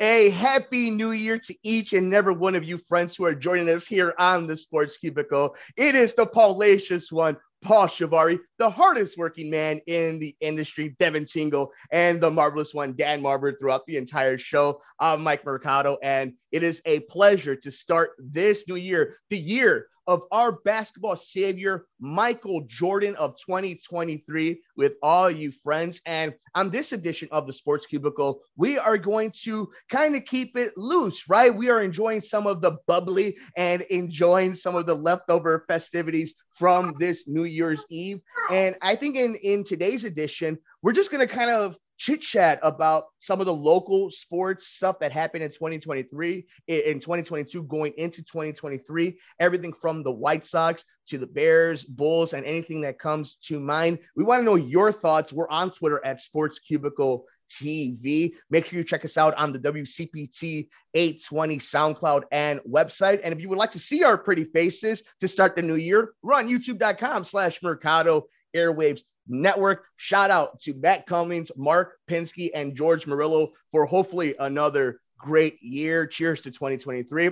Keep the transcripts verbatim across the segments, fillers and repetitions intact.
A happy new year to each and every one of you friends who are joining us here on the Sports Cubicle. It is the Paulacious one, Paul Shavari, the hardest working man in the industry, Devin Tingle, and the marvelous one, Dan Marver, throughout the entire show. I'm Mike Mercado, and it is a pleasure to start this new year, the year of our basketball savior, Michael Jordan of twenty twenty-three, with all you friends. And on this edition of the Sports Cubicle, we are going to kind of keep it loose, right? We are enjoying some of the bubbly and enjoying some of the leftover festivities from this New Year's Eve. And I think in, in today's edition, we're just going to kind of chit chat about some of the local sports stuff that happened in twenty twenty-three, in twenty twenty-two, going into twenty twenty-three, everything from the White Sox to the Bears, Bulls, and anything that comes to mind. We want to know your thoughts. We're on Twitter at Sports Cubicle T V. Make sure you check us out on the W C P T eight twenty SoundCloud and website. And if you would like to see our pretty faces to start the new year, we're on youtube.com slash Mercado Airwaves Network. Shout out to Matt Cummings, Mark Pinsky, and George Murillo for hopefully another great year. Cheers to twenty twenty-three.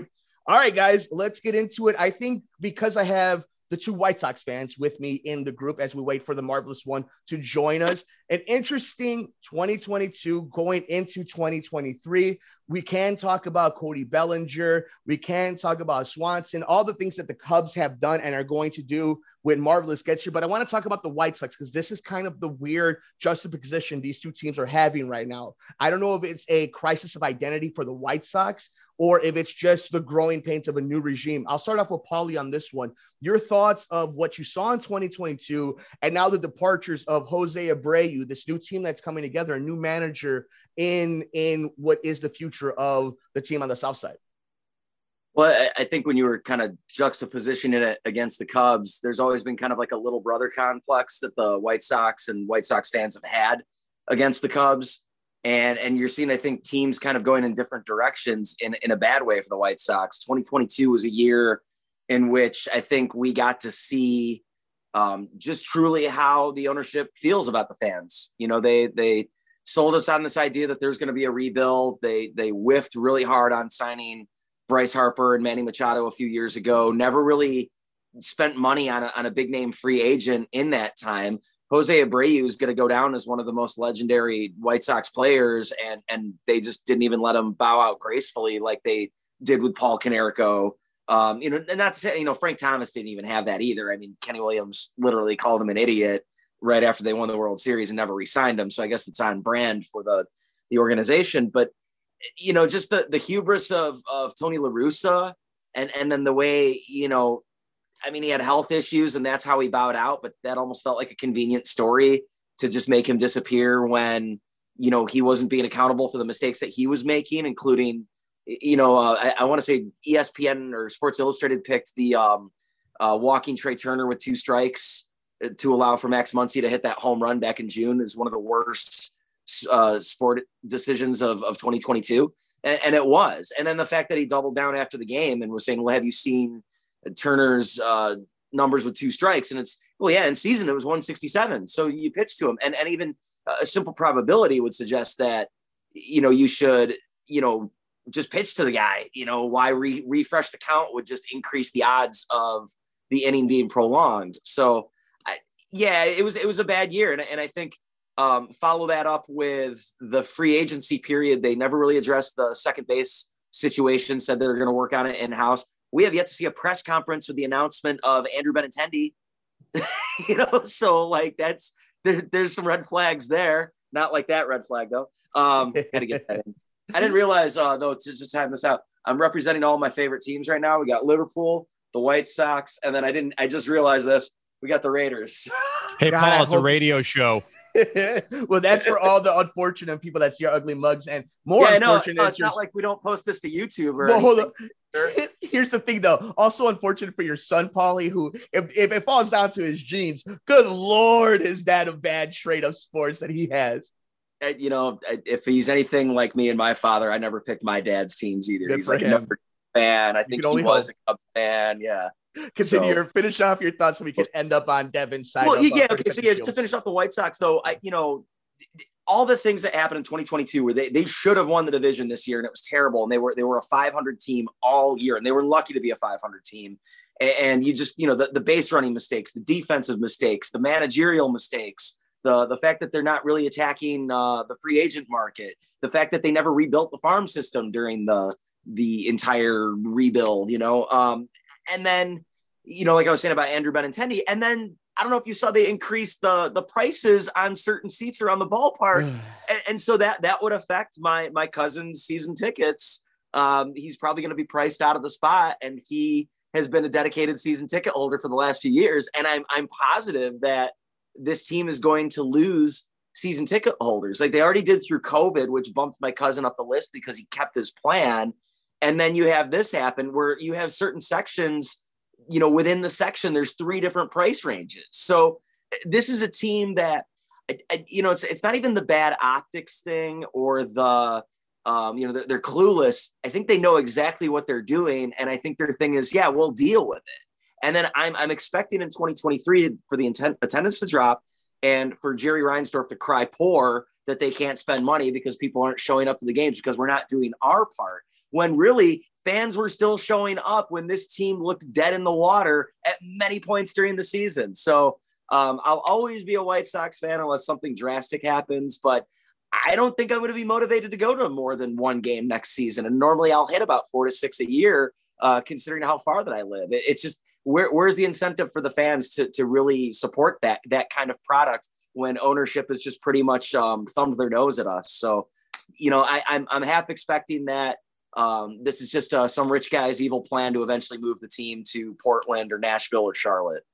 All right, guys, let's get into it. I think because I have the two White Sox fans with me in the group as we wait for the marvelous one to join us, an interesting twenty twenty-two going into twenty twenty-three. We can talk about Cody Bellinger. We can talk about Swanson, all the things that the Cubs have done and are going to do when Marvelous gets here. But I want to talk about the White Sox because this is kind of the weird juxtaposition these two teams are having right now. I don't know if it's a crisis of identity for the White Sox or if it's just the growing pains of a new regime. I'll start off with Paulie on this one. Your thoughts of what you saw in twenty twenty-two and now the departures of Jose Abreu, this new team that's coming together, a new manager in, in what is the future of the team on the South Side? Well, I think when you were kind of juxtapositioning it against the Cubs, there's always been kind of like a little brother complex that the White Sox and White Sox fans have had against the Cubs. And, and you're seeing, I think, teams kind of going in different directions in, in a bad way for the White Sox. twenty twenty-two was a year in which I think we got to see um, just truly how the ownership feels about the fans. You know, they, they, sold us on this idea that there's going to be a rebuild. They they whiffed really hard on signing Bryce Harper and Manny Machado a few years ago, never really spent money on a, on a big name free agent in that time. Jose Abreu is going to go down as one of the most legendary White Sox players, and and they just didn't even let him bow out gracefully like they did with Paul Konerko. Um, you know, and not to say, you know, Frank Thomas didn't even have that either. I mean, Kenny Williams literally called him an idiot right after they won the World Series and never re-signed him. So I guess it's on brand for the, the organization, but you know, just the, the hubris of, of Tony La Russa. And, and then the way, you know, I mean, he had health issues and that's how he bowed out, but that almost felt like a convenient story to just make him disappear when, you know, he wasn't being accountable for the mistakes that he was making, including, you know, uh, I, I want to say E S P N or Sports Illustrated picked the um, uh, walking Trey Turner with two strikes to allow for Max Muncy to hit that home run back in June is one of the worst uh, sport decisions of, of twenty twenty-two. And, and it was. And then the fact that he doubled down after the game and was saying, well, have you seen Turner's uh, numbers with two strikes? And it's, well, yeah, in season, it was one sixty-seven. So you pitch to him. And, and even a simple probability would suggest that, you know, you should, you know, just pitch to the guy, you know, why re- refresh the count would just increase the odds of the inning being prolonged. So, yeah, it was it was a bad year. And, and I think um, follow that up with the free agency period. They never really addressed the second base situation, said they're going to work on it in-house. We have yet to see a press conference with the announcement of Andrew Benintendi. You know, so like that's there, there's some red flags there. Not like that red flag, though. Um, gotta get that in. I didn't realize, uh, though, to just time this out, I'm representing all my favorite teams right now. We got Liverpool, the White Sox, and then I didn't I just realized this. We got the Raiders. Hey, God, Paul, it's hope- a radio show. Well, that's for all the unfortunate people that see our ugly mugs and more yeah, unfortunate. No, no, it's not like we don't post this to YouTube or well, hold on. Here's the thing, though. Also unfortunate for your son, Paulie, who, if, if it falls down to his genes, good Lord, is that a bad trait of sports that he has? And, you know, if he's anything like me and my father, I never picked my dad's teams either. Good he's like him. a number two fan. I you think he was hope. a Cubs fan. Yeah. Continue so, your finish off your thoughts so we can end up on Devin's side. Well, yeah, okay. So yeah, to finish off the White Sox, though, I, you know, all the things that happened in twenty twenty-two where they, they should have won the division this year, and it was terrible. And they were, they were a five hundred team all year, and they were lucky to be a five hundred team. And, and you just, you know, the, the base running mistakes, the defensive mistakes, the managerial mistakes, the, the fact that they're not really attacking uh, the free agent market, the fact that they never rebuilt the farm system during the, the entire rebuild, you know? Um, and then, you know, like I was saying about Andrew Benintendi, and then, I don't know if you saw, they increased the the prices on certain seats around the ballpark. and, and so that, that would affect my, my cousin's season tickets. Um, he's probably going to be priced out of the spot, and he has been a dedicated season ticket holder for the last few years. And I'm, I'm positive that this team is going to lose season ticket holders. Like they already did through COVID, which bumped my cousin up the list because he kept his plan. And then you have this happen where you have certain sections, you know, within the section, there's three different price ranges. So this is a team that, you know, it's it's not even the bad optics thing or the, um, you know, they're, they're clueless. I think they know exactly what they're doing. And I think their thing is, yeah, we'll deal with it. And then I'm I'm expecting in twenty twenty-three for the intent, attendance to drop and for Jerry Reinsdorf to cry poor that they can't spend money because people aren't showing up to the games because we're not doing our part, when really fans were still showing up when this team looked dead in the water at many points during the season. So um, I'll always be a White Sox fan unless something drastic happens, but I don't think I'm going to be motivated to go to more than one game next season. And normally I'll hit about four to six a year, uh, considering how far that I live. It's just, where, where's the incentive for the fans to, to really support that, that kind of product when ownership has just pretty much um, thumbed their nose at us. So, you know, I, I'm, I'm half expecting that, Um, this is just uh, some rich guy's evil plan to eventually move the team to Portland or Nashville or Charlotte.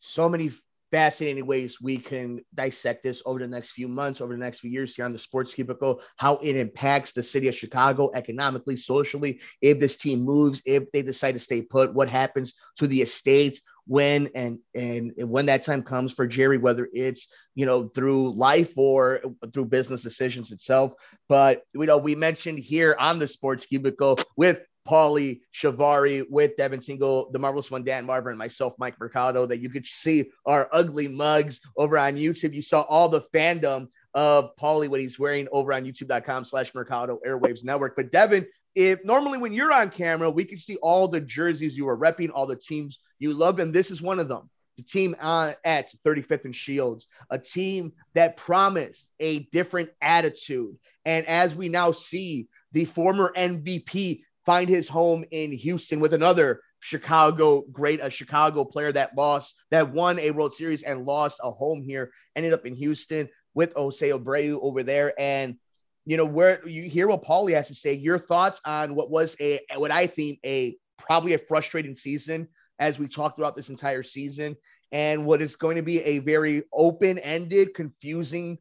So many fascinating ways we can dissect this over the next few months, over the next few years here on the Sports Cubicle, how it impacts the city of Chicago economically, socially, if this team moves, if they decide to stay put, what happens to the estate when and and when that time comes for Jerry, whether it's, you know, through life or through business decisions itself. But, you know, we mentioned here on the Sports Cubicle with Paulie Shavari, with Devin Tingle, the Marvelous One, Dan Marver, and myself, Mike Mercado, that you could see our ugly mugs over on YouTube. You saw all the fandom of Paulie, what he's wearing, over on youtube.com slash Mercado Airwaves Network. But Devin, if normally when you're on camera, we can see all the jerseys you were repping, all the teams you love, and this is one of them. The team on, at thirty-fifth and Shields, a team that promised a different attitude. And as we now see the former M V P find his home in Houston with another Chicago great, a Chicago player that lost, that won a World Series and lost a home here, ended up in Houston with Jose Abreu over there. And, you know, where you hear what Paulie has to say, your thoughts on what was a, what I think a, probably a frustrating season as we talked throughout this entire season, and what is going to be a very open-ended, confusing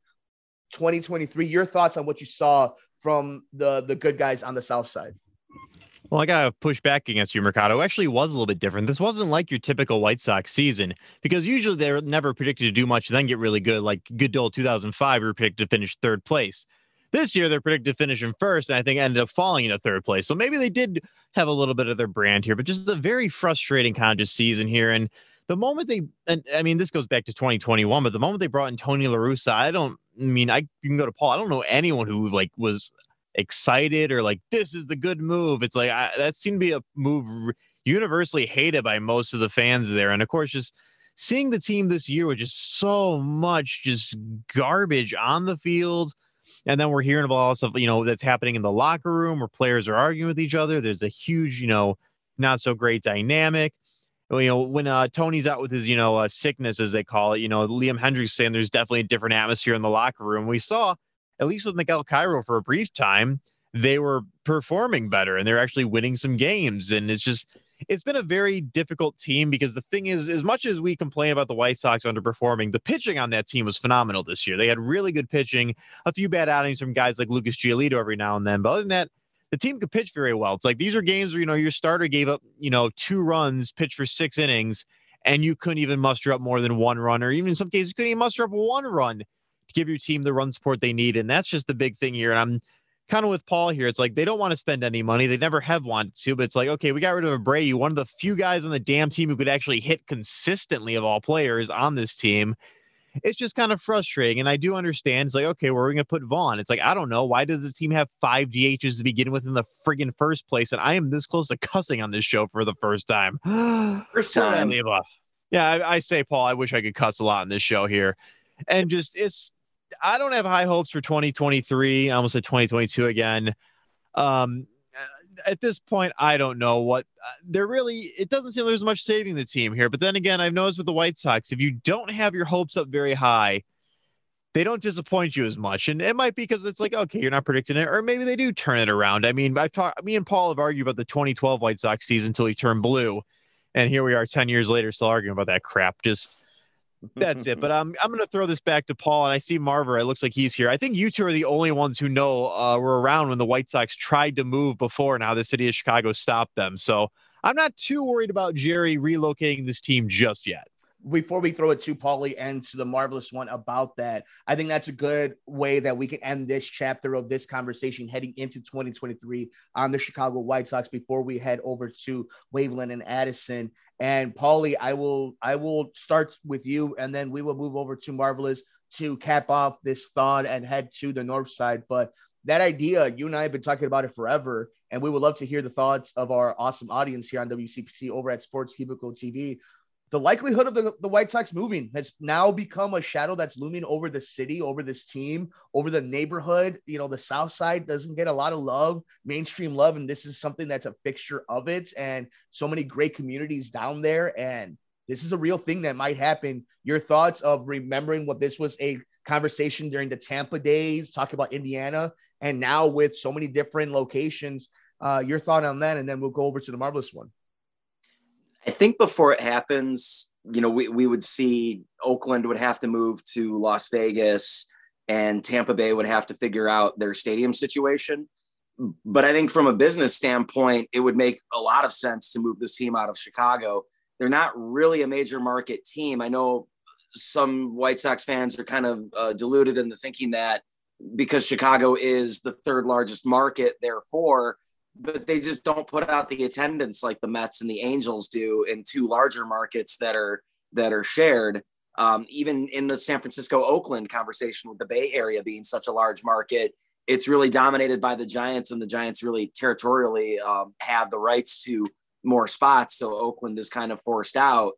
twenty twenty-three. Your thoughts on what you saw from the, the good guys on the South Side. Well, I got to push back against you, Mercado. It actually was a little bit different. This wasn't like your typical White Sox season, because usually they're never predicted to do much, then get really good. Like good old two thousand five, we were predicted to finish third place. This year, they're predicted to finish in first, and I think ended up falling into third place. So maybe they did have a little bit of their brand here, but just a very frustrating kind of season here. And the moment they, and I mean, this goes back to twenty twenty-one, but the moment they brought in Tony La Russa, I don't I mean, I you can go to Paul. I don't know anyone who like was excited or like, this is the good move. It's like, I, that seemed to be a move universally hated by most of the fans there. And of course, just seeing the team this year with just so much just garbage on the field. And then we're hearing about all stuff, you know, that's happening in the locker room where players are arguing with each other. There's a huge, you know, not so great dynamic. You know, when uh, Tony's out with his, you know, uh, sickness, as they call it, you know, Liam Hendricks saying there's definitely a different atmosphere in the locker room. We saw, at least with Miguel Cairo for a brief time, they were performing better and they're actually winning some games. And it's just, it's been a very difficult team, because the thing is, as much as we complain about the White Sox underperforming, the pitching on that team was phenomenal this year. They had really good pitching, a few bad outings from guys like Lucas Giolito every now and then. But other than that, the team could pitch very well. It's like, these are games where, you know, your starter gave up, you know, two runs, pitched for six innings, and you couldn't even muster up more than one run, or even in some cases, you couldn't even muster up one run to give your team the run support they need. And that's just the big thing here. And I'm kind of with Paul here. It's like, they don't want to spend any money. They never have wanted to, but it's like, okay, we got rid of Abreu, one of the few guys on the damn team who could actually hit consistently of all players on this team. it's just kind of frustrating. And I do understand. It's like, okay, where are we going to put Vaughn? It's like, I don't know. Why does the team have five D Hs to begin with in the friggin' first place? And I am this close to cussing on this show for the first time. First time. Yeah, I, I say, Paul, I wish I could cuss a lot on this show here. And just, it's, I don't have high hopes for twenty twenty-three. I almost said twenty twenty-two again. Um, At this point, I don't know what uh, they're really, it doesn't seem there's much saving the team here. But then again, I've noticed with the White Sox, if you don't have your hopes up very high, they don't disappoint you as much. And it might be because it's like, okay, you're not predicting it, or maybe they do turn it around. I mean, I've talked, me and Paul have argued about the twenty twelve White Sox season until he turned blue. And here we are ten years later, still arguing about that crap. Just that's it. But um, I'm going to throw this back to Paul, and I see Marver. It looks like he's here. I think you two are the only ones who know uh, were around when the White Sox tried to move before and how the city of Chicago stopped them. So I'm not too worried about Jerry relocating this team just yet. Before we throw it to Paulie and to the Marvelous One about that, I think that's a good way that we can end this chapter of this conversation heading into twenty twenty-three on the Chicago White Sox before we head over to Waveland and Addison. And Paulie, I will I will start with you, and then we will move over to Marvelous to cap off this thought and head to the north side. But that idea, you and I have been talking about it forever, and we would love to hear the thoughts of our awesome audience here on W C P C over at Sports Cubicle T V. The likelihood of the, the White Sox moving has now become a shadow that's looming over the city, over this team, over the neighborhood. You know, the South Side doesn't get a lot of love, mainstream love, and this is something that's a fixture of it. And so many great communities down there. And this is a real thing that might happen. Your thoughts of remembering what this was a conversation during the Tampa days, talking about Indiana, and now with so many different locations, uh, your thought on that, and then we'll go over to the Marvelous One. I think before it happens, you know, we, we would see Oakland would have to move to Las Vegas, and Tampa Bay would have to figure out their stadium situation. But I think from a business standpoint, it would make a lot of sense to move this team out of Chicago. They're not really a major market team. I know some White Sox fans are kind of uh, deluded in the thinking that because Chicago is the third largest market, therefore, but they just don't put out the attendance like the Mets and the Angels do in two larger markets that are that are shared. Um, even in the San Francisco-Oakland conversation with the Bay Area being such a large market, it's really dominated by the Giants, and the Giants really territorially um, have the rights to more spots. So Oakland is kind of forced out.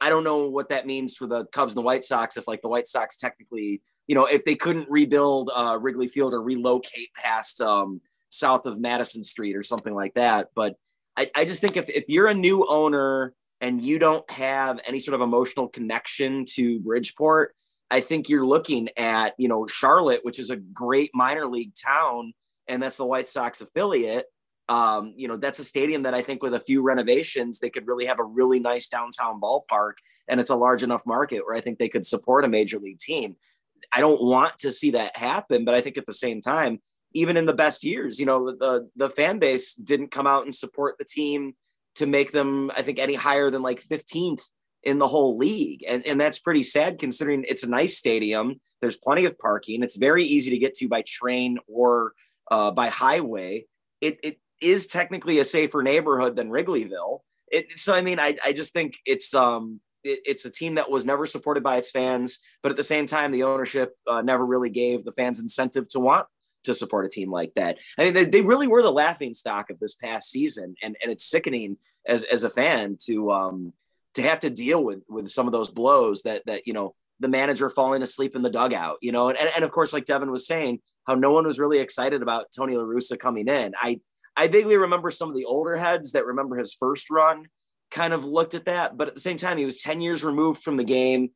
I don't know what that means for the Cubs and the White Sox if, like, the White Sox technically, you know, if they couldn't rebuild uh, Wrigley Field or relocate past um, – south of Madison Street or something like that. But I, I just think if, if you're a new owner and you don't have any sort of emotional connection to Bridgeport, I think you're looking at, you know, Charlotte, which is a great minor league town, and that's the White Sox affiliate. Um, you know, that's a stadium that I think with a few renovations, they could really have a really nice downtown ballpark, and it's a large enough market where I think they could support a major league team. I don't want to see that happen, but I think at the same time, even in the best years, you know, the, the fan base didn't come out and support the team to make them, I think, any higher than like fifteenth in the whole league. And, and that's pretty sad considering it's a nice stadium. There's plenty of parking. It's very easy to get to by train or uh, by highway. It It is technically a safer neighborhood than Wrigleyville. It, so, I mean, I, I just think it's um it, it's a team that was never supported by its fans, but at the same time, the ownership uh, never really gave the fans incentive to want to support a team like that. I mean, they, they really were the laughing stock of this past season. And, and it's sickening as, as a fan to, um, to have to deal with, with some of those blows that, that, you know, the manager falling asleep in the dugout, you know, and, and of course, like Devin was saying, how no one was really excited about Tony La Russa coming in. I, I vaguely remember some of the older heads that remember his first run kind of looked at that, but at the same time, he was ten years removed from the game.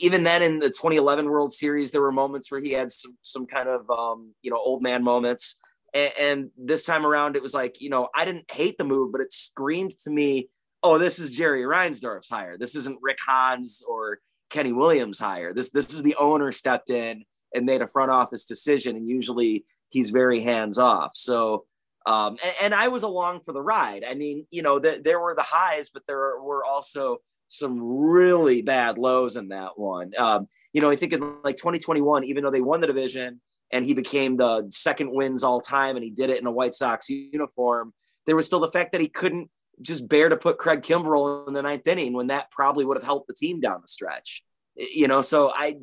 Even then, in the twenty eleven World Series, there were moments where he had some some kind of, um, you know, old man moments. And, and this time around, it was like, you know, I didn't hate the move, but it screamed to me, oh, this is Jerry Reinsdorf's hire. This isn't Rick Hahn or Kenny Williams' hire. This, this is the owner stepped in and made a front office decision. And usually he's very hands off. So, um, and, and I was along for the ride. I mean, you know, the, there were the highs, but there were also some really bad lows in that one. Um, you know, I think in like twenty twenty-one, even though they won the division and he became the second wins all time and he did it in a White Sox uniform, there was still the fact that he couldn't just bear to put Craig Kimbrell in the ninth inning when that probably would have helped the team down the stretch. you know, so I,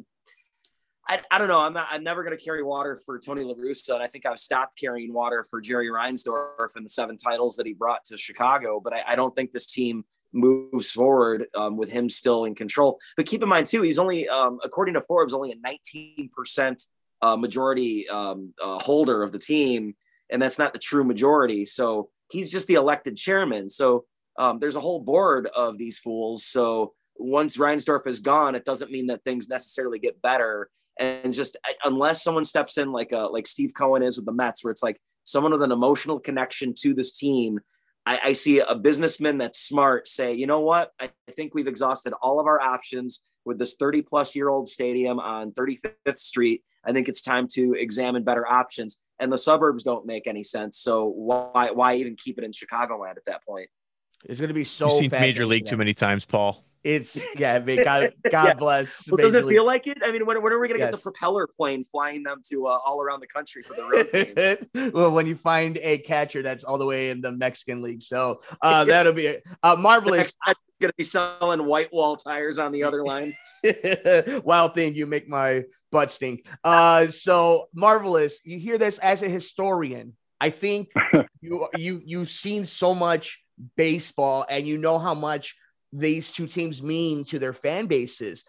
I, I don't know. I'm not, I'm never going to carry water for Tony La Russa. And I think I've stopped carrying water for Jerry Reinsdorf and the seven titles that he brought to Chicago. But I, I don't think this team moves forward um, with him still in control. But keep in mind too, he's only, um, according to Forbes, only a nineteen percent uh, majority um, uh, holder of the team. And that's not the true majority. So he's just the elected chairman. So um, there's a whole board of these fools. So once Reinsdorf is gone, it doesn't mean that things necessarily get better. And just unless someone steps in like a, like Steve Cohen is with the Mets, where it's like someone with an emotional connection to this team, I, I see a businessman that's smart say, you know what, I think we've exhausted all of our options with this thirty plus year old stadium on thirty-fifth Street. I think it's time to examine better options. And the suburbs don't make any sense. So why, why even keep it in Chicagoland at that point? It's going to be so You've seen Major League too many times, Paul. It's yeah. I mean, God, God yeah. bless. Well, does it feel like it? I mean, when, when are we going to yes. get the propeller plane flying them to uh, all around the country for the road game? Well, when you find a catcher that's all the way in the Mexican League, so uh, that'll be uh, marvelous. Going to be selling white wall tires on the other line. Wild thing, you make my butt stink. Uh, so marvelous. You hear this as a historian. I think you you you've seen so much baseball, and you know how much these two teams mean to their fan bases.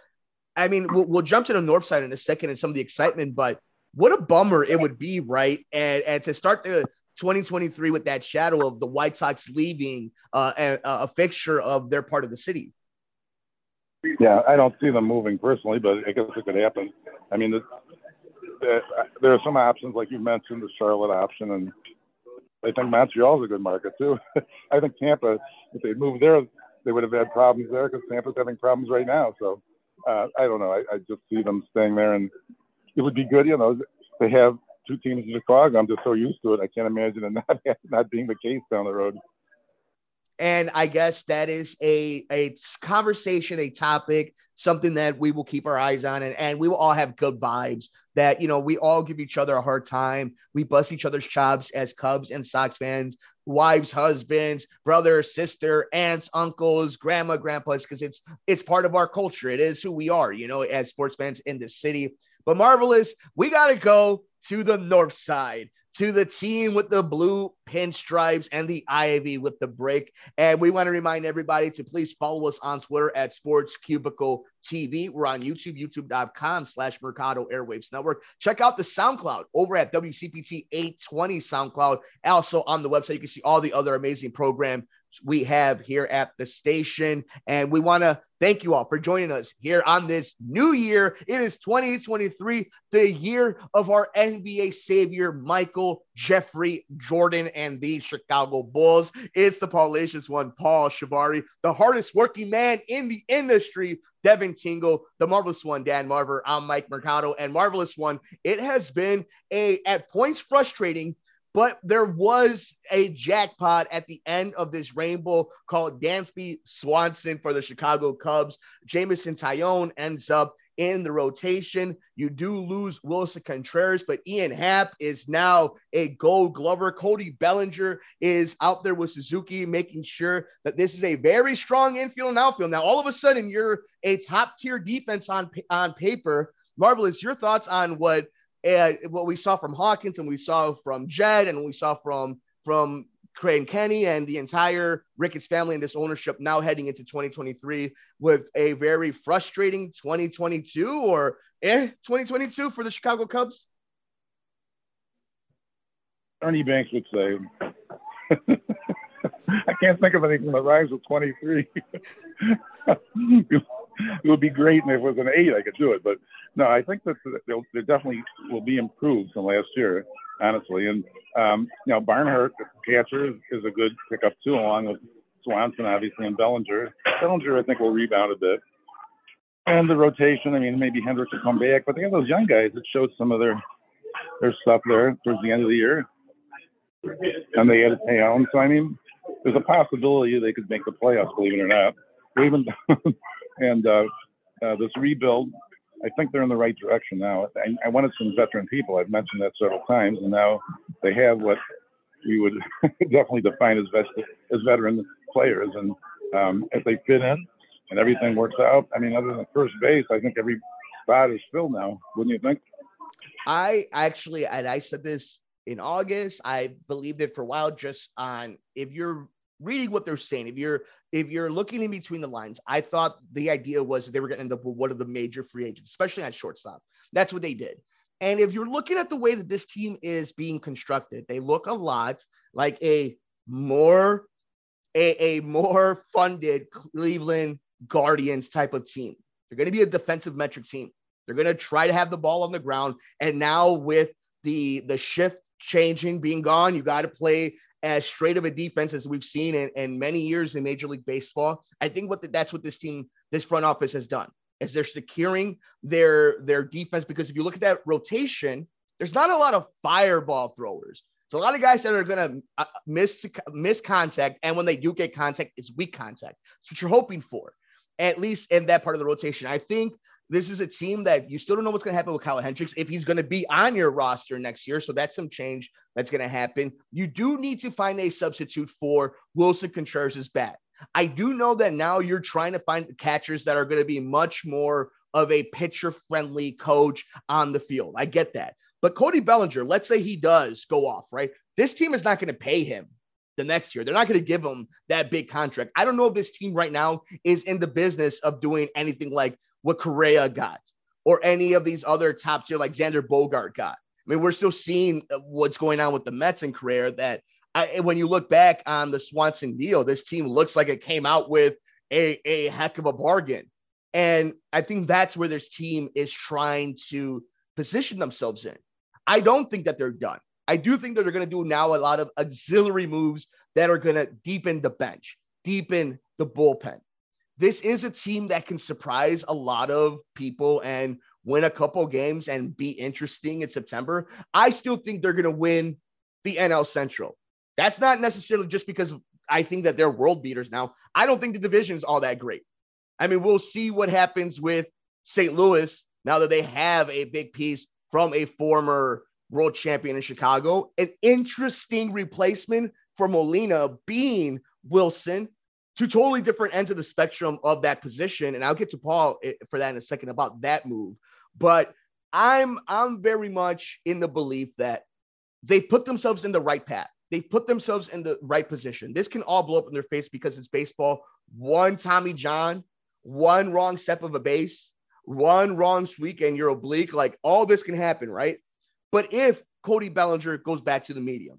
I mean, we'll, we'll jump to the North side in a second and some of the excitement, but what a bummer it would be, right? And and to start the twenty twenty-three with that shadow of the White Sox leaving uh, a, a fixture of their part of the city. Yeah, I don't see them moving personally, but I guess it could happen. I mean, the, the, there are some options, like you mentioned, the Charlotte option, and I think Montreal is a good market too. I think Tampa, if they moved there, they would have had problems there because Tampa's having problems right now. So uh, I don't know. I, I just see them staying there, and it would be good, you know, they have two teams in Chicago. I'm just so used to it. I can't imagine it not, not being the case down the road. And I guess that is a, a conversation, a topic, something that we will keep our eyes on, and, and we will all have good vibes that, you know, we all give each other a hard time. We bust each other's chops as Cubs and Sox fans, wives, husbands, brother, sister, aunts, uncles, grandma, grandpas, because it's, it's part of our culture. It is who we are, you know, as sports fans in this city. But marvelous, we got to go to the North side, to the team with the blue pinstripes and the ivy with the brick. And we want to remind everybody to please follow us on Twitter at Sports Cubicle T V. We're on YouTube, youtube.com slash Mercado Airwaves Network. Check out the SoundCloud over at W C P T eight twenty SoundCloud. Also on the website, you can see all the other amazing programs we have here at the station. And we want to thank you all for joining us here on this new year. It is twenty twenty-three, the year of our N B A savior, Michael Jeffrey Jordan and the Chicago Bulls. It's the Paulacious one, Paul Shavari, the hardest working man in the industry, Devin Tingle, the marvelous one, Dan Marver. I'm Mike Mercado, and marvelous one, it has been a, at points frustrating, but there was a jackpot at the end of this rainbow called Dansby Swanson for the Chicago Cubs. Jameson Taillon ends up in the rotation. You do lose Wilson Contreras, but Ian Happ is now a Gold Glover. Cody Bellinger is out there with Suzuki, making sure that this is a very strong infield and outfield. Now, all of a sudden, you're a top-tier defense on, on paper. Marvelous, your thoughts on what And uh, what we saw from Hawkins, and we saw from Jed, and we saw from from Cray and Kenny, and the entire Ricketts family and this ownership now heading into twenty twenty-three with a very frustrating twenty twenty-two or eh, twenty twenty-two for the Chicago Cubs? Ernie Banks would say. I can't think of anything that rhymes with twenty-three. It would be great, and if it was an eight, I could do it. But no, I think that there definitely will be improved from last year, honestly. And um, you know, Barnhart, catcher, is a good pickup too, along with Swanson, obviously, and Bellinger. Bellinger, I think, will rebound a bit. And the rotation, I mean, maybe Hendricks will come back, but they have those young guys that showed some of their their stuff there towards the end of the year, and they added Taillon. So I mean, there's a possibility they could make the playoffs, believe it or not. Even and uh, uh, this rebuild, I think they're in the right direction now. I, I wanted some veteran people. I've mentioned that several times, and now they have what we would definitely define as, vet, as veteran players. And um, if they fit in, and everything works out. I mean, other than first base, I think every spot is filled now, wouldn't you think? I actually, and I said this in August, I believed it for a while, just on if you're reading what they're saying, if you're if you're looking in between the lines, I thought the idea was that they were going to end up with one of the major free agents, especially on shortstop. That's what they did. And if you're looking at the way that this team is being constructed, they look a lot like a more a, a more funded Cleveland Guardians type of team. They're going to be a defensive metric team. They're going to try to have the ball on the ground. And now with the, the shift changing, being gone, you got to play as straight of a defense as we've seen in, in many years in Major League Baseball. I think what the, that's what this team, this front office has done, is they're securing their, their defense. Because if you look at that rotation, there's not a lot of fireball throwers. It's a lot of guys that are going to miss, miss contact. And when they do get contact, it's weak contact. It's what you're hoping for, at least in that part of the rotation. I think this is a team that you still don't know what's going to happen with Kyle Hendricks, if he's going to be on your roster next year. So that's some change that's going to happen. You do need to find a substitute for Wilson Contreras' bat. I do know that now you're trying to find catchers that are going to be much more of a pitcher-friendly coach on the field. I get that. But Cody Bellinger, let's say he does go off, right? This team is not going to pay him the next year. They're not going to give him that big contract. I don't know if this team right now is in the business of doing anything like what Correa got or any of these other top tier, like Xander Bogart got. I mean, we're still seeing what's going on with the Mets and Correa, that I, when you look back on the Swanson deal, this team looks like it came out with a, a heck of a bargain. And I think that's where this team is trying to position themselves in. I don't think that they're done. I do think that they're going to do now a lot of auxiliary moves that are going to deepen the bench, deepen the bullpen. This is a team that can surprise a lot of people and win a couple games and be interesting in September. I still think they're going to win the N L Central. That's not necessarily just because I think that they're world beaters now. I don't think the division is all that great. I mean, we'll see what happens with Saint Louis now that they have a big piece from a former world champion in Chicago. An interesting replacement for Molina being Wilson. Two totally different ends of the spectrum of that position. And I'll get to Paul for that in a second about that move. But I'm, I'm very much in the belief that they put themselves in the right path. They put themselves in the right position. This can all blow up in their face because it's baseball. One Tommy John, one wrong step of a base, one wrong sweep, and you're oblique. Like, all this can happen, right? But if Cody Bellinger goes back to the medium,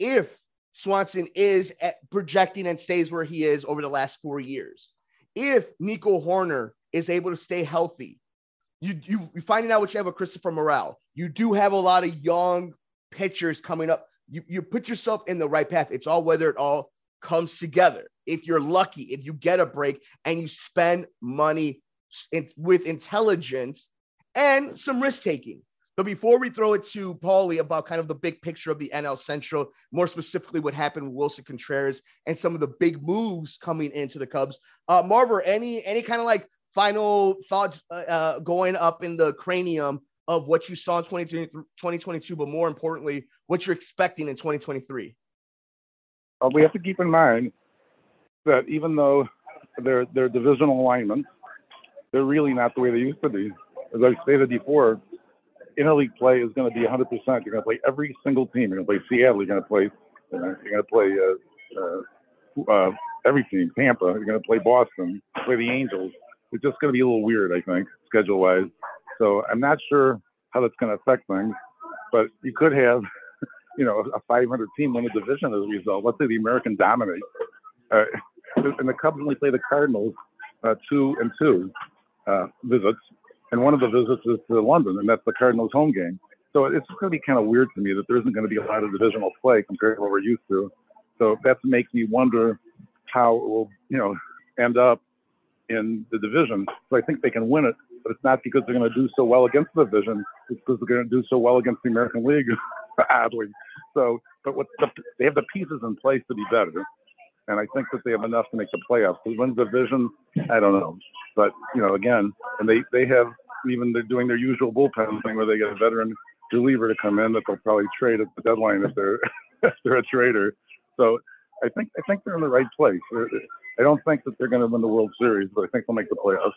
if Swanson is at projecting and stays where he is over the last four years, if Nico Horner is able to stay healthy, you, you, you're finding out what you have with Christopher Morel. You do have a lot of young pitchers coming up. You, you put yourself in the right path. It's all whether it all comes together. If you're lucky, if you get a break and you spend money in, with intelligence and some risk-taking. But before we throw it to Paulie about kind of the big picture of the N L Central, more specifically what happened with Wilson Contreras and some of the big moves coming into the Cubs, uh, Marver, any any kind of like final thoughts uh, going up in the cranium of what you saw in twenty twenty-two, but more importantly, what you're expecting in twenty twenty-three? Well, we have to keep in mind that even though they're, they're divisional alignments, they're really not the way they used to be. As I stated before, interleague play is going to be one hundred percent. You're going to play every single team. You're going to play Seattle. You're going to play, you're going to play uh, uh, uh, every team, Tampa. You're going to play Boston, play the Angels. It's just going to be a little weird, I think, schedule-wise. So I'm not sure how that's going to affect things, but you could have, you know, a five hundred team win a division as a result. Let's say the American dominates, uh, and the Cubs only play the Cardinals uh, two and two uh, visits, and one of the visits is to London, and that's the Cardinals' home game. So it's going to be kind of weird to me that there isn't going to be a lot of divisional play compared to what we're used to. So that makes me wonder how it will, you know, end up in the division. So I think they can win it, but it's not because they're going to do so well against the division. It's because they're going to do so well against the American League, oddly. So, but what the, they have the pieces in place to be better, and I think that they have enough to make the playoffs. To win the division, I don't know. But, you know, again, and they, they have, even they're doing their usual bullpen thing where they get a veteran reliever to come in that they'll probably trade at the deadline if they're, if they're a trader. So I think I think they're in the right place. They're, I don't think that they're going to win the World Series, but I think they'll make the playoffs.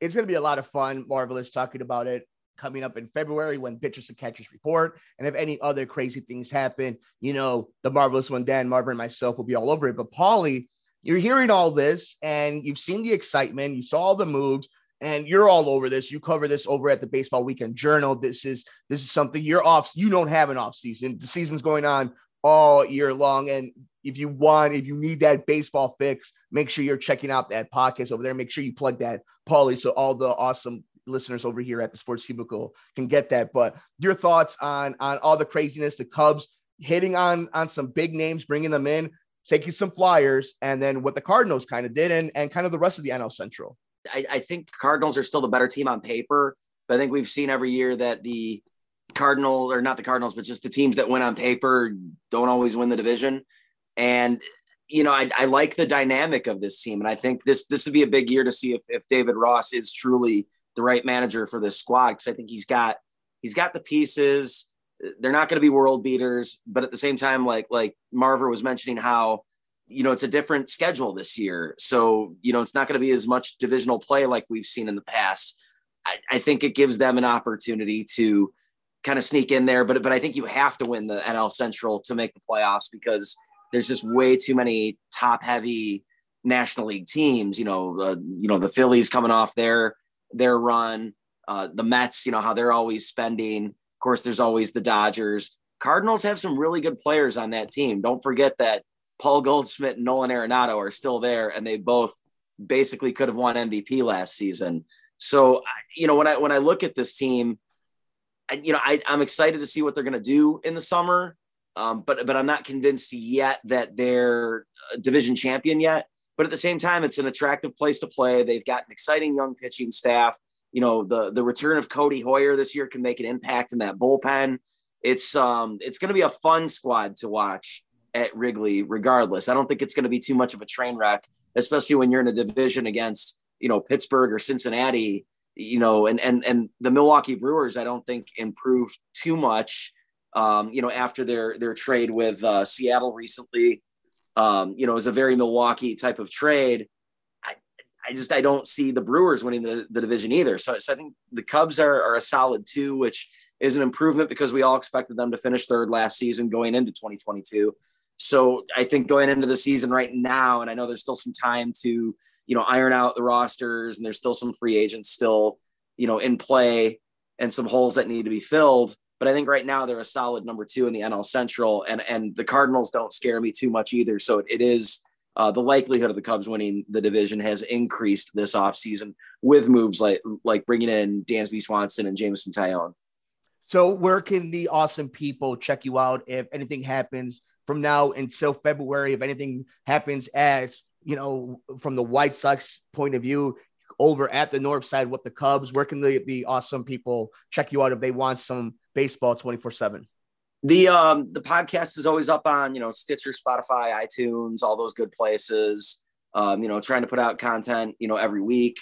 It's going to be a lot of fun, Marvelous, talking about it coming up in February when pitchers and catchers report. And if any other crazy things happen, you know, the Marvelous one, Dan Marver, and myself will be all over it. But Paulie, you're hearing all this and you've seen the excitement. You saw all the moves and you're all over this. You cover this over at the Baseball Weekend Journal. This is, this is something you're off. You don't have an off season. The season's going on all year long. And if you want, if you need that baseball fix, make sure you're checking out that podcast over there. Make sure you plug that, Paulie, so all the awesome listeners over here at the Sports Cubicle can get that. But your thoughts on, on all the craziness, the Cubs hitting on, on some big names, bringing them in, taking some flyers, and then what the Cardinals kind of did and, and kind of the rest of the N L Central. I, I think Cardinals are still the better team on paper, but I think we've seen every year that the Cardinals, or not the Cardinals, but just the teams that win on paper don't always win the division. And, you know, I, I like the dynamic of this team. And I think this this would be a big year to see if, if David Ross is truly the right manager for this squad. Because I think he's got he's got the pieces. They're not going to be world beaters. But at the same time, like like Marver was mentioning how, you know, it's a different schedule this year. So, you know, it's not going to be as much divisional play like we've seen in the past. I, I think it gives them an opportunity to kind of sneak in there. But, but I think you have to win the N L Central to make the playoffs because – there's just way too many top-heavy National League teams. You know, uh, you know the Phillies coming off their their run, uh, the Mets. You know how they're always spending. Of course, there's always the Dodgers. Cardinals have some really good players on that team. Don't forget that Paul Goldschmidt and Nolan Arenado are still there, and they both basically could have won M V P last season. So, you know, when I when I look at this team, I, you know, I, I'm excited to see what they're going to do in the summer. Um, but but I'm not convinced yet that they're a division champion yet. But at the same time, it's an attractive place to play. They've got an exciting young pitching staff. You know, the the return of Cody Hoyer this year can make an impact in that bullpen. It's um it's going to be a fun squad to watch at Wrigley regardless. I don't think it's going to be too much of a train wreck, especially when you're in a division against, you know, Pittsburgh or Cincinnati, you know, and and and the Milwaukee Brewers, I don't think improved too much. Um, you know, after their, their trade with uh, Seattle recently, um, you know, it was a very Milwaukee type of trade. I, I just, I don't see the Brewers winning the, the division either. So, so I think the Cubs are, are a solid two, which is an improvement because we all expected them to finish third last season going into twenty twenty-two. So I think going into the season right now, and I know there's still some time to, you know, iron out the rosters and there's still some free agents still, you know, in play and some holes that need to be filled. But I think right now they're a solid number two in the N L Central, and and the Cardinals don't scare me too much either. So it is uh, the likelihood of the Cubs winning the division has increased this offseason with moves like like bringing in Dansby Swanson and Jameson Taillon. So where can the awesome people check you out if anything happens from now until February? If anything happens as, you know, from the White Sox point of view, over at the North Side with the Cubs, where can the, the awesome people check you out if they want some baseball twenty-four seven? The um the podcast is always up on, you know, Stitcher, Spotify, iTunes, all those good places. Um, you know, trying to put out content, you know, every week.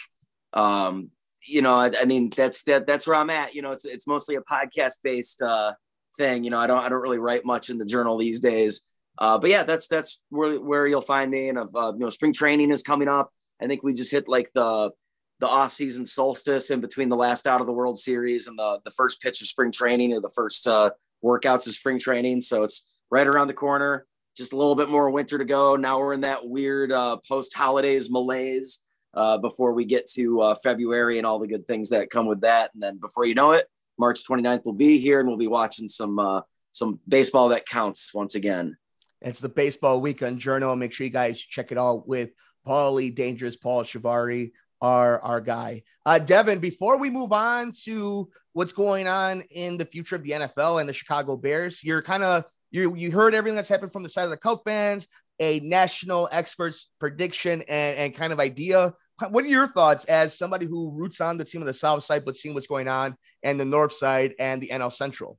Um, you know, I, I mean, that's that that's where I'm at. You know, it's it's mostly a podcast based uh thing. You know, I don't I don't really write much in the journal these days. Uh, but yeah, that's that's where where you'll find me. And of uh, you know, spring training is coming up. I think we just hit like the the off-season solstice in between the last out of the World Series and the, the first pitch of spring training or the first uh, workouts of spring training. So it's right around the corner, just a little bit more winter to go. Now we're in that weird uh, post-holidays malaise uh, before we get to uh, February and all the good things that come with that. And then before you know it, March twenty-ninth will be here and we'll be watching some uh, some baseball that counts once again. It's the Baseball Weekend Journal. Make sure you guys check it out with Paulie Dangerous, Paul Shavari, Our, our guy, uh, Devin, before we move on to what's going on in the future of the N F L and the Chicago Bears, you're kind of, you you heard everything that's happened from the side of the Cubs fans, a national expert's prediction and, and kind of idea. What are your thoughts as somebody who roots on the team of the South Side, but seeing what's going on and the North Side and the N L Central?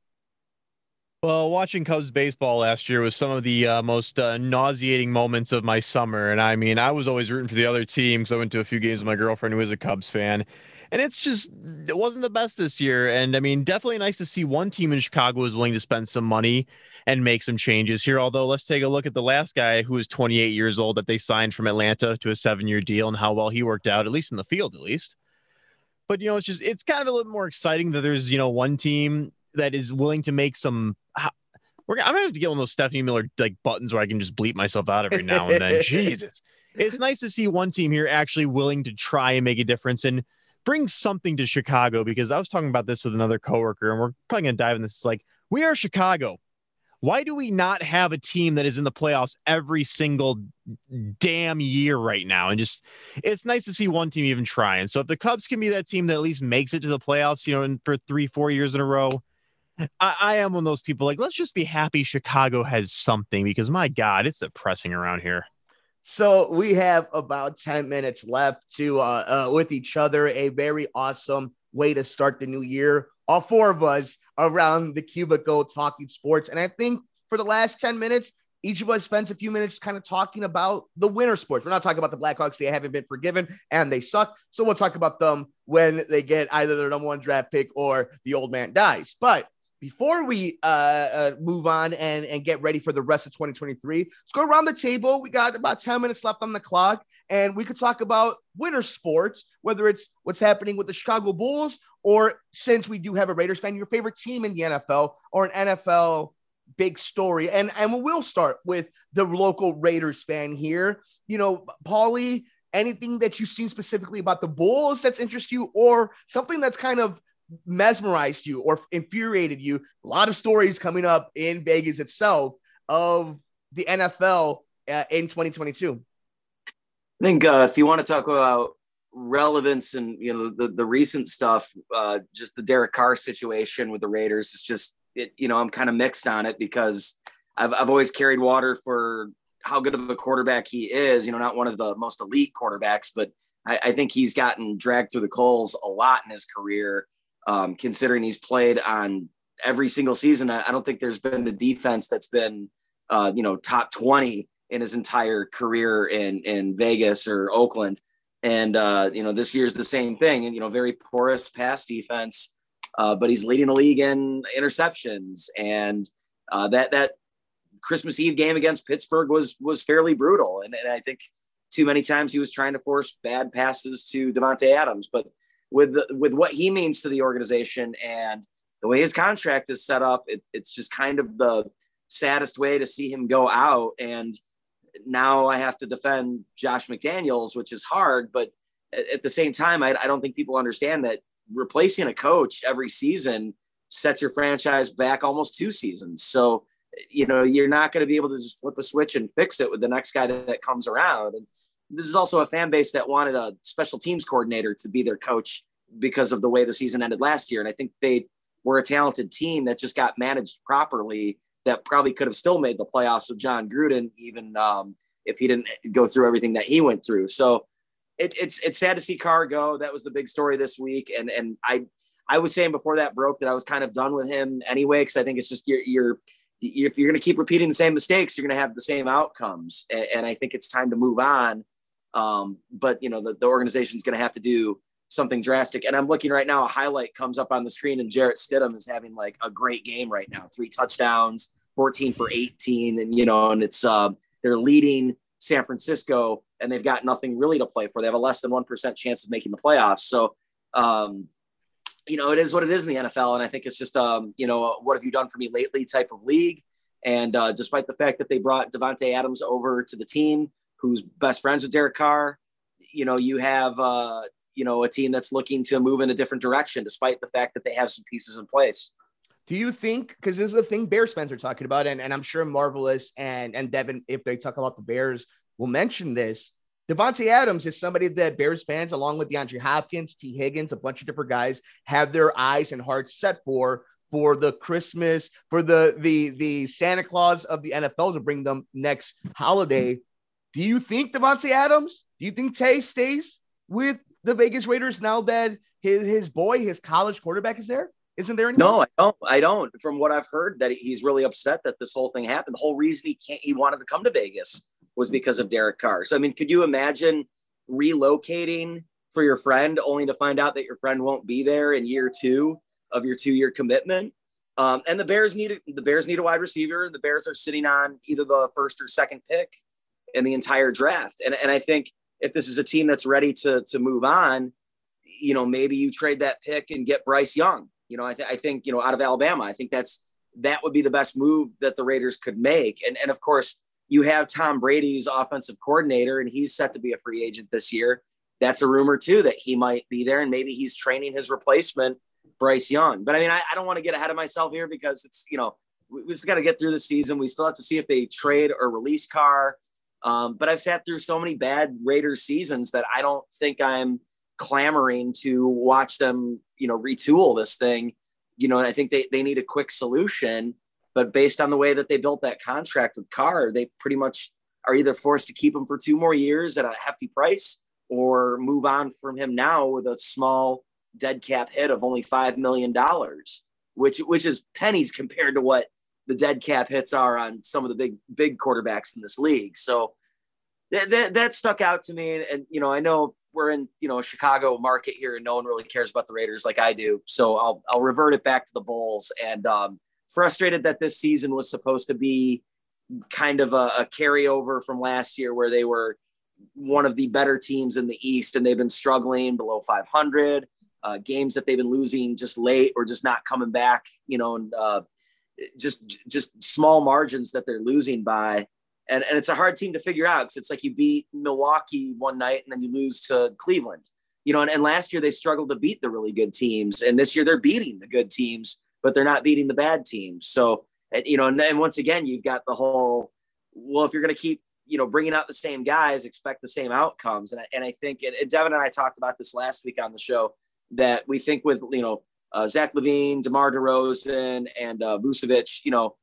Well, watching Cubs baseball last year was some of the uh, most uh, nauseating moments of my summer. And I mean, I was always rooting for the other team because I went to a few games with my girlfriend who is a Cubs fan. And it's just, it wasn't the best this year. And I mean, definitely nice to see one team in Chicago is willing to spend some money and make some changes here. Although let's take a look at the last guy who is twenty-eight years old that they signed from Atlanta to a seven year deal and how well he worked out, at least in the field, at least. But, you know, it's just, it's kind of a little more exciting that there's, you know, one team that is willing to make some, we're, I'm going to have to get one of those Stephanie Miller like buttons where I can just bleep myself out every now and then. Jesus. It's nice to see one team here actually willing to try and make a difference and bring something to Chicago, because I was talking about this with another coworker and we're probably going to dive in this. It's like, we are Chicago. Why do we not have a team that is in the playoffs every single damn year right now? And just, it's nice to see one team even try. And so if the Cubs can be that team that at least makes it to the playoffs, you know, and for three, four years in a row, I, I am one of those people like, let's just be happy Chicago has something, because my God, it's depressing around here. So we have about ten minutes left to uh, uh, with each other, a very awesome way to start the new year. All four of us around the cubicle talking sports. And I think for the last ten minutes, each of us spends a few minutes kind of talking about the winter sports. We're not talking about the Blackhawks. They haven't been forgiven and they suck. So we'll talk about them when they get either their number one draft pick or the old man dies. But before we uh, uh, move on and, and get ready for the rest of twenty twenty-three, let's go around the table. We got about ten minutes left on the clock, and we could talk about winter sports, whether it's what's happening with the Chicago Bulls or, since we do have a Raiders fan, your favorite team in the N F L or an N F L big story. And, and we'll start with the local Raiders fan here. You know, Paulie, anything that you've seen specifically about the Bulls that's interests you, or something that's kind of mesmerized you or infuriated you? A lot of stories coming up in Vegas itself of the N F L uh, in twenty twenty-two. I think uh, if you want to talk about relevance and, you know, the, the recent stuff, uh, just the Derek Carr situation with the Raiders, it's just, it, you know, I'm kind of mixed on it, because I've, I've always carried water for how good of a quarterback he is, you know, not one of the most elite quarterbacks, but I, I think he's gotten dragged through the coals a lot in his career. Um, considering he's played on every single season, I, I don't think there's been a defense that's been, uh, you know, top twenty in his entire career in, in Vegas or Oakland. And, uh, you know, this year's the same thing. And, you know, very porous pass defense, uh, but he's leading the league in interceptions. And uh, that that Christmas Eve game against Pittsburgh was was fairly brutal. And, and I think too many times he was trying to force bad passes to Devontae Adams. But with the, with what he means to the organization and the way his contract is set up, it, it's just kind of the saddest way to see him go out. And now I have to defend Josh McDaniels, which is hard, but at, at the same time, I, I don't think people understand that replacing a coach every season sets your franchise back almost two seasons. So, you know, you're not going to be able to just flip a switch and fix it with the next guy that, that comes around. And this is also a fan base that wanted a special teams coordinator to be their coach because of the way the season ended last year. And I think they were a talented team that just got managed properly, that probably could have still made the playoffs with John Gruden, even um, if he didn't go through everything that he went through. So it, it's, it's sad to see Carr go. That was the big story this week. And, and I, I was saying before that broke that I was kind of done with him anyway, because I think it's just you're, you're if you're going to keep repeating the same mistakes, you're going to have the same outcomes. And, and I think it's time to move on. Um, but, you know, the, the organization's going to have to do something drastic. And I'm looking right now, a highlight comes up on the screen, and Jarrett Stidham is having like a great game right now, three touchdowns, fourteen for eighteen. And, you know, and it's, um, uh, they're leading San Francisco, and they've got nothing really to play for. They have a less than one percent chance of making the playoffs. So, um, you know, it is what it is in the N F L. And I think it's just, um, you know, what have you done for me lately type of league. And, uh, despite the fact that they brought Devontae Adams over to the team, who's best friends with Derek Carr, you know, you have, uh, you know, a team that's looking to move in a different direction, despite the fact that they have some pieces in place. Do you think, because this is the thing Bears fans are talking about, and, and I'm sure Marvelous and, and Devin, if they talk about the Bears, will mention this, Devontae Adams is somebody that Bears fans, along with DeAndre Hopkins, T. Higgins, a bunch of different guys, have their eyes and hearts set for, for the Christmas, for the, the, the Santa Claus of the N F L to bring them next holiday. Do you think Devontae Adams, do you think Tay stays with the Vegas Raiders now that his, his boy, his college quarterback is there? Isn't there any? No, I don't. I don't. From what I've heard, that he's really upset that this whole thing happened. The whole reason he can't, he wanted to come to Vegas was because of Derek Carr. So, I mean, could you imagine relocating for your friend, only to find out that your friend won't be there in year two of your two-year commitment. Um, and the Bears need the Bears need a wide receiver, and the Bears are sitting on either the first or second pick in the entire draft. And and I think if this is a team that's ready to to move on, you know, maybe you trade that pick and get Bryce Young. You know, I, th- I think, you know, out of Alabama, I think that's that would be the best move that the Raiders could make. And and of course, you have Tom Brady's offensive coordinator, and he's set to be a free agent this year. That's a rumor too, that he might be there, and maybe he's training his replacement, Bryce Young. But I mean, I, I don't want to get ahead of myself here, because it's, you know, we, we just got to get through the season. We still have to see if they trade or release Carr. Um, but I've sat through so many bad Raiders seasons that I don't think I'm clamoring to watch them, you know, retool this thing. You know, and I think they, they need a quick solution, but based on the way that they built that contract with Carr, they pretty much are either forced to keep him for two more years at a hefty price or move on from him now with a small dead cap hit of only five million dollars, which, which is pennies compared to what the dead cap hits are on some of the big, big quarterbacks in this league. So that, that, that stuck out to me. And, and, you know, I know we're in, you know, a Chicago market here and no one really cares about the Raiders like I do. So I'll, I'll revert it back to the Bulls, and um, frustrated that this season was supposed to be kind of a, a carryover from last year, where they were one of the better teams in the East and they've been struggling below five hundred, uh, games that they've been losing just late or just not coming back, you know, and uh, just, just small margins that they're losing by. And, and it's a hard team to figure out, because it's like you beat Milwaukee one night and then you lose to Cleveland, you know, and, and last year they struggled to beat the really good teams. And this year they're beating the good teams, but they're not beating the bad teams. So, you know, and then once again, you've got the whole, well, if you're going to keep, you know, bringing out the same guys, expect the same outcomes. And I, and I think, and Devin and I talked about this last week on the show, that we think with, you know, uh, Zach LaVine, DeMar DeRozan, and uh, Vucevic, you know,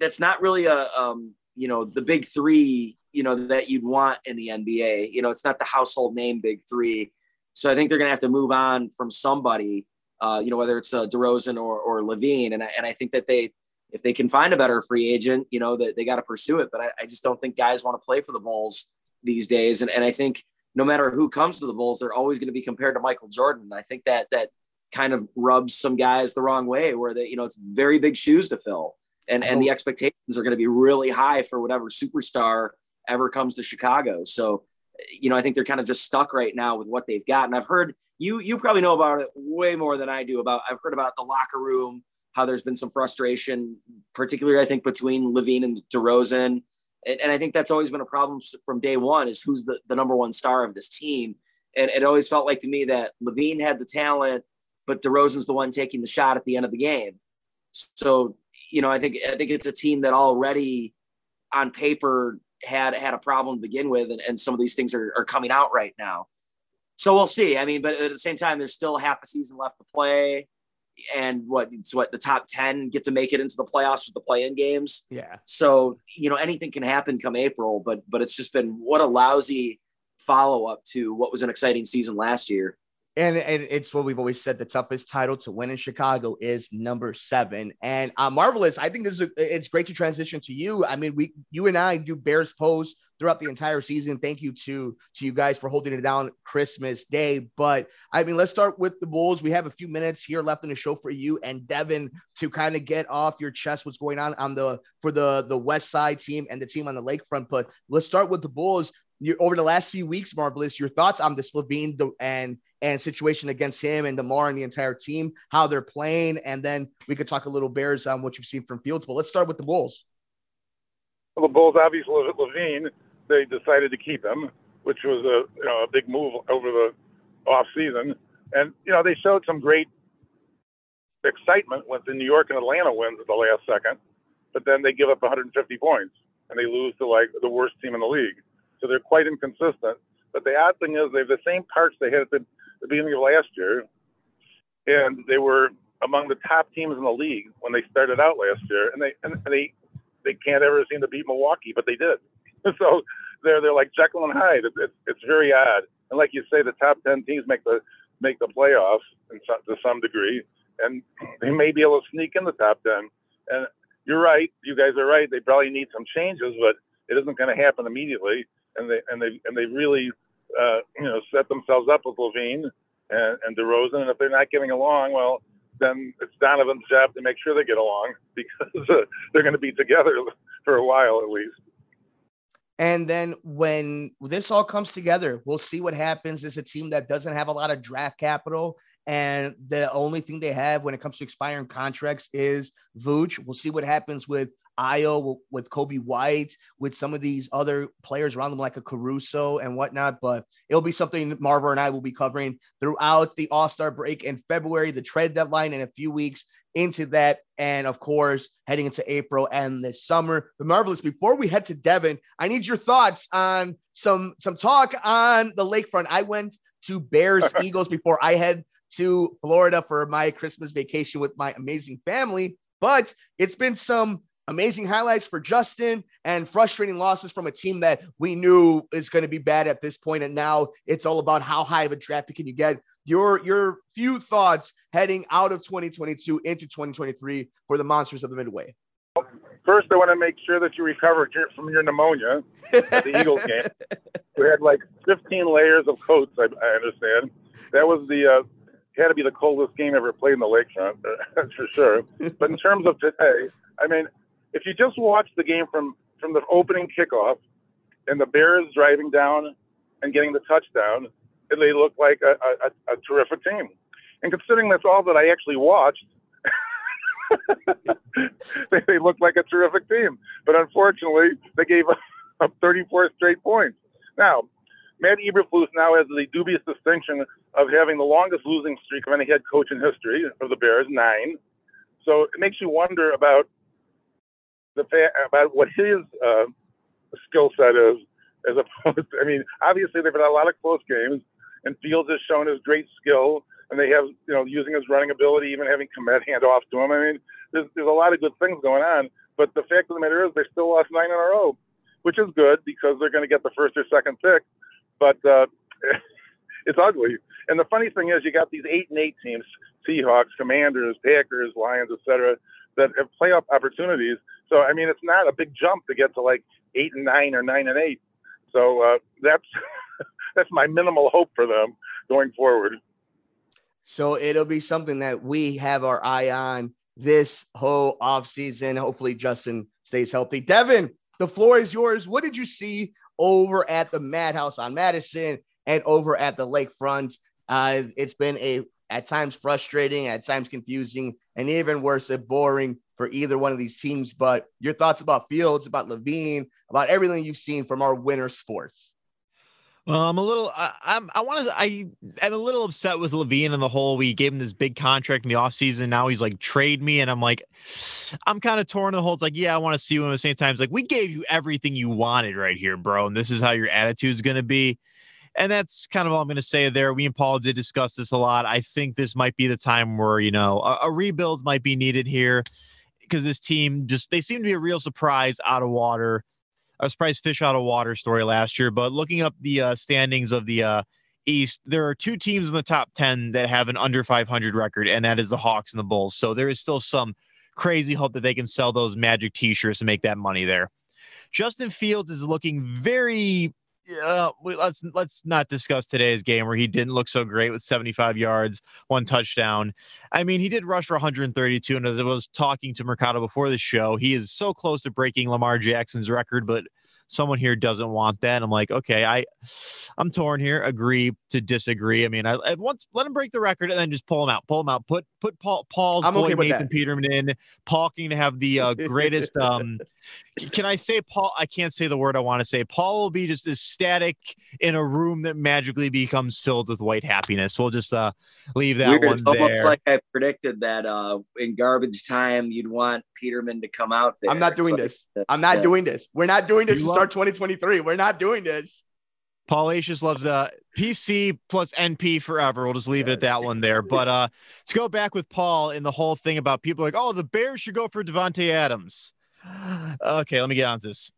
that's not really a, um, you know, the big three, you know, that you'd want in the N B A. You know, it's not the household name big three. So I think they're going to have to move on from somebody, uh, you know, whether it's uh, DeRozan or, or LaVine. And I, and I think that they, if they can find a better free agent, you know, that they, they got to pursue it. But I, I just don't think guys want to play for the Bulls these days. And and I think no matter who comes to the Bulls, they're always going to be compared to Michael Jordan. I think that that kind of rubs some guys the wrong way, where they, you know, it's very big shoes to fill. And, and the expectations are going to be really high for whatever superstar ever comes to Chicago. So, you know, I think they're kind of just stuck right now with what they've got. And I've heard you, you probably know about it way more than I do about, I've heard about the locker room, how there's been some frustration, particularly I think between LaVine and DeRozan. And, and I think that's always been a problem from day one, is who's the, the number one star of this team. And it always felt like to me that LaVine had the talent, but DeRozan's the one taking the shot at the end of the game. So, you know, I think, I think it's a team that already on paper had, had a problem to begin with. And, and some of these things are, are coming out right now. So we'll see. I mean, but at the same time, there's still half a season left to play. And what it's what the top ten get to make it into the playoffs with the play-in games. Yeah. So, you know, anything can happen come April, but, but it's just been what a lousy follow-up to what was an exciting season last year. And, and it's what we've always said, the toughest title to win in Chicago is number seven. And uh, Marvelous, I think this is a, it's great to transition to you. I mean, we, you and I do Bears Post throughout the entire season. Thank you to, to you guys for holding it down Christmas Day. But I mean, let's start with the Bulls. We have a few minutes here left in the show for you and Devin to kind of get off your chest what's going on on the for the, the West Side team and the team on the lakefront. But let's start with the Bulls. You're, over the last few weeks, Marvelous, your thoughts on this LaVine and and situation against him and DeMar and the entire team, how they're playing, and then we could talk a little Bears on what you've seen from Fields. But let's start with the Bulls. Well, the Bulls, obviously, LaVine, they decided to keep him, which was a you know a big move over the off season, and you know they showed some great excitement when the New York and Atlanta wins at the last second, but then they give up one hundred fifty points and they lose to like the worst team in the league. So they're quite inconsistent. But the odd thing is they have the same parts they had at the, the beginning of last year. And they were among the top teams in the league when they started out last year. And they and they, they can't ever seem to beat Milwaukee, but they did. So they're they're like Jekyll and Hyde. It's, it's, it's very odd. And like you say, the top ten teams make the make the playoffs in some, to some degree. And they may be able to sneak in the top ten. And you're right. You guys are right. They probably need some changes, but it isn't going to happen immediately. And they and they and they really uh, you know, set themselves up with LaVine and, and DeRozan. And if they're not getting along, well, then it's Donovan's job to make sure they get along, because uh, they're going to be together for a while at least. And then when this all comes together, we'll see what happens. It's a team that doesn't have a lot of draft capital, and the only thing they have when it comes to expiring contracts is Vooch. We'll see what happens with Ayo, with Kobe White, with some of these other players around them like a Caruso and whatnot. But it'll be something that Marver and I will be covering throughout the All-Star break in February, the trade deadline in a few weeks into that, and of course heading into April and this summer. But Marvelous, before we head to Devin, I need your thoughts on some some talk on the lakefront. I went to Bears Eagles before I head to Florida for my Christmas vacation with my amazing family, but it's been some amazing highlights for Justin and frustrating losses from a team that we knew is going to be bad at this point. And now it's all about how high of a draft pick can you get. Your, your few thoughts heading out of twenty twenty-two into twenty twenty-three for the Monsters of the Midway. First, I want to make sure that you recover from your pneumonia at the Eagles game. We had like fifteen layers of coats, I, I understand. That was the uh, had to be the coldest game ever played in the lakefront, that's for sure. But in terms of today, I mean, if you just watch the game from, from the opening kickoff and the Bears driving down and getting the touchdown, they look like a, a, a terrific team. And considering that's all that I actually watched, they, they look like a terrific team. But unfortunately, they gave up thirty-four straight points. Now, Matt Eberflus now has the dubious distinction of having the longest losing streak of any head coach in history of the Bears, nine. So it makes you wonder about The fact, about what his uh, skill set is, as opposed to, I mean, obviously they've had a lot of close games, and Fields has shown his great skill, and they have, you know, using his running ability, even having Komet hand off to him. I mean, there's, there's a lot of good things going on, but the fact of the matter is they still lost nine in a row, which is good because they're going to get the first or second pick, but uh, it's ugly. And the funny thing is, you got these eight and eight teams, Seahawks, Commanders, Packers, Lions, et cetera, that have playoff opportunities. So, I mean, it's not a big jump to get to like eight and nine or nine and eight. So uh, that's that's my minimal hope for them going forward. So it'll be something that we have our eye on this whole offseason. Hopefully Justin stays healthy. Devin, the floor is yours. What did you see over at the Madhouse on Madison and over at the Lakefront? Uh, it's been a at times frustrating, at times confusing, and even worse, if boring for either one of these teams. But your thoughts about Fields, about LaVine, about everything you've seen from our winter sports. Well, I'm a little, I, I'm, I want to, I am a little upset with LaVine and the whole, we gave him this big contract in the offseason. Now he's like, trade me. And I'm like, I'm kind of torn the whole, it's like, yeah, I want to see him at the same time. It's like, we gave you everything you wanted right here, bro. And this is how your attitude is going to be. And that's kind of all I'm going to say there. We and Paul did discuss this a lot. I think this might be the time where, you know, a, a rebuild might be needed here, because this team just, they seem to be a real surprise out of water. I was surprised fish out of water story last year, but looking up the uh, standings of the uh, East, there are two teams in the top ten that have an under five hundred record, and that is the Hawks and the Bulls. So there is still some crazy hope that they can sell those Magic t-shirts and make that money there. Justin Fields is looking very... Uh, let's let's not discuss today's game where he didn't look so great with seventy-five yards, one touchdown. I mean, he did rush for one hundred thirty-two, and as I was talking to Mercado before the show, he is so close to breaking Lamar Jackson's record, but someone here doesn't want that. I'm like, okay, I, I'm torn here. Agree to disagree. I mean, I, I once let him break the record and then just pull him out. Pull him out. Put put Paul Paul's I'm boy okay with Nathan that. Peterman in. Paul can have the uh, greatest. um, can I say Paul? I can't say the word I want to say. Paul will be just ecstatic in a room that magically becomes filled with white happiness. We'll just uh, leave that Weird. one it's there. It's almost like I predicted that uh, in garbage time you'd want Peterman to come out there. I'm not doing it's this. Like, I'm not yeah. doing this. We're not doing this. twenty twenty-three. We're not doing this. Paul Asius loves uh, P C plus N P forever. We'll just leave it at that one there. But uh, let's go back with Paul in the whole thing about people like, oh, the Bears should go for Devontae Adams. Okay, let me get on to this.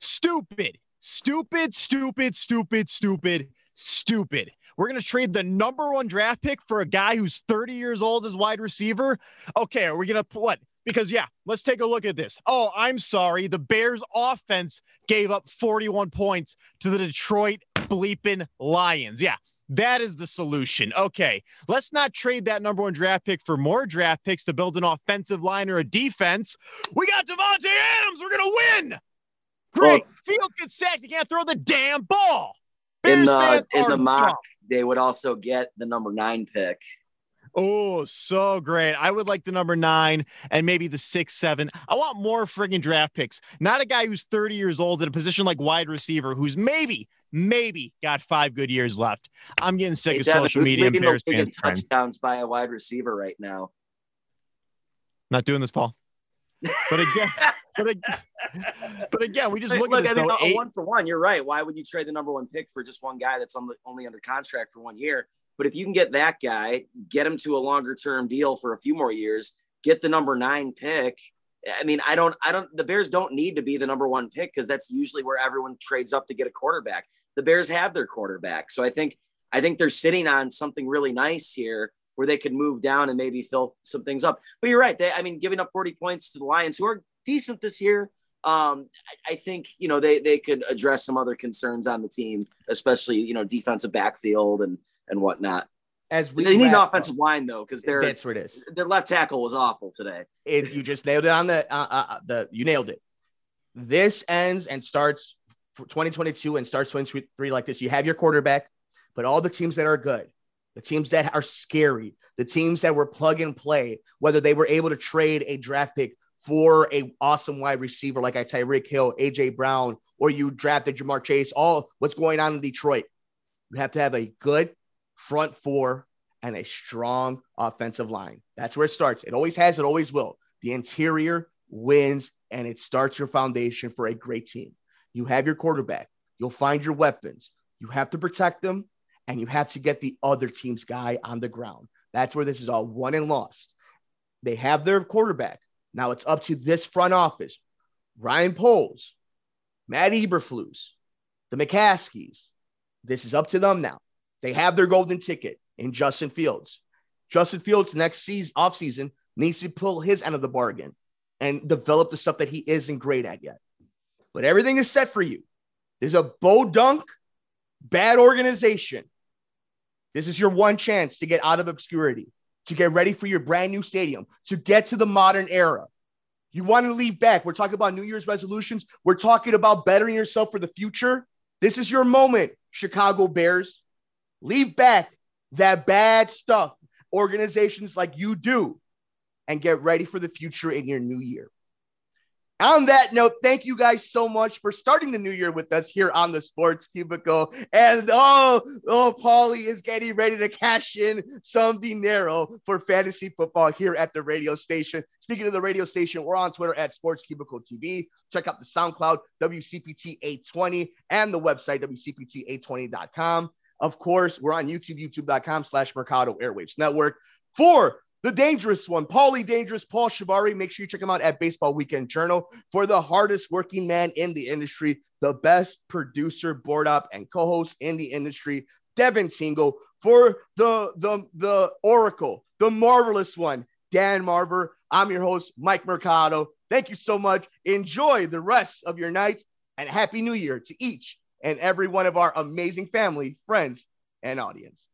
Stupid, stupid, stupid, stupid, stupid, stupid. We're going to trade the number one draft pick for a guy who's thirty years old as wide receiver. Okay, are we going to what? Because, yeah, let's take a look at this. Oh, I'm sorry. The Bears offense gave up forty-one points to the Detroit bleeping Lions. Yeah, that is the solution. Okay, let's not trade that number one draft pick for more draft picks to build an offensive line or a defense. We got Devontae Adams. We're going to win. Great. Well, Field gets sacked. You can't throw the damn ball. Bears in the in the mock, drunk. They would also get the number nine pick. Oh, so great. I would like the number nine and maybe the six, seven. I want more friggin' draft picks. Not a guy who's thirty years old at a position like wide receiver who's maybe, maybe got five good years left. I'm getting sick hey, of Devin, social media embarrassed fans. Who's leading touchdowns by a wide receiver right now? Not doing this, Paul. But again, but again, but again, we just look, look at this, I mean, though, eight, one for one. You're right. Why would you trade the number one pick for just one guy that's only under contract for one year? But if you can get that guy, get him to a longer term deal for a few more years, get the number nine pick. I mean, I don't, I don't, the Bears don't need to be the number one pick because that's usually where everyone trades up to get a quarterback. The Bears have their quarterback. So I think, I think they're sitting on something really nice here where they could move down and maybe fill some things up. But you're right. They, I mean, giving up forty points to the Lions, who are decent this year. Um, I, I think, you know, they, they could address some other concerns on the team, especially, you know, defensive backfield and, and whatnot. As we they need an offensive up. line though, because their that's what it is. Their left tackle was awful today. If you just nailed it on the uh, uh, the you nailed it. This ends and starts twenty twenty-two and starts twenty twenty-three like this. You have your quarterback, but all the teams that are good, the teams that are scary, the teams that were plug and play, whether they were able to trade a draft pick for a awesome wide receiver like I Tyreek Hill, A J Brown, or you drafted Jamar Chase. All what's going on in Detroit, you have to have a good front four and a strong offensive line. That's where it starts. It always has, it always will. The interior wins, and it starts your foundation for a great team. You have your quarterback. You'll find your weapons. You have to protect them, and you have to get the other team's guy on the ground. That's where this is all won and lost. They have their quarterback. Now it's up to this front office. Ryan Poles, Matt Eberflus, the McCaskies. This is up to them now. They have their golden ticket in Justin Fields. Justin Fields next season, offseason, needs to pull his end of the bargain and develop the stuff that he isn't great at yet. But everything is set for you. There's a bodunk, bad organization. This is your one chance to get out of obscurity, to get ready for your brand new stadium, to get to the modern era. You want to leave back. We're talking about New Year's resolutions. We're talking about bettering yourself for the future. This is your moment, Chicago Bears. Leave back that bad stuff, organizations like you do, and get ready for the future in your new year. On that note, thank you guys so much for starting the new year with us here on the Sports Cubicle. And oh, oh, Paulie is getting ready to cash in some dinero for fantasy football here at the radio station. Speaking of the radio station, we're on Twitter at Sports Cubicle T V. Check out the SoundCloud, W C P T eight twenty, and the website, W C P T eight twenty dot com. Of course, we're on YouTube, youtube.com slash Mercado Airwaves Network. For the dangerous one, Paulie Dangerous, Paul Shavari, make sure you check him out at Baseball Weekend Journal. For the hardest working man in the industry, the best producer, board op, and co-host in the industry, Devin Tingle. For the, the, the Oracle, the marvelous one, Dan Marver. I'm your host, Mike Mercado. Thank you so much. Enjoy the rest of your night, and Happy New Year to each and every one of our amazing family, friends, and audience.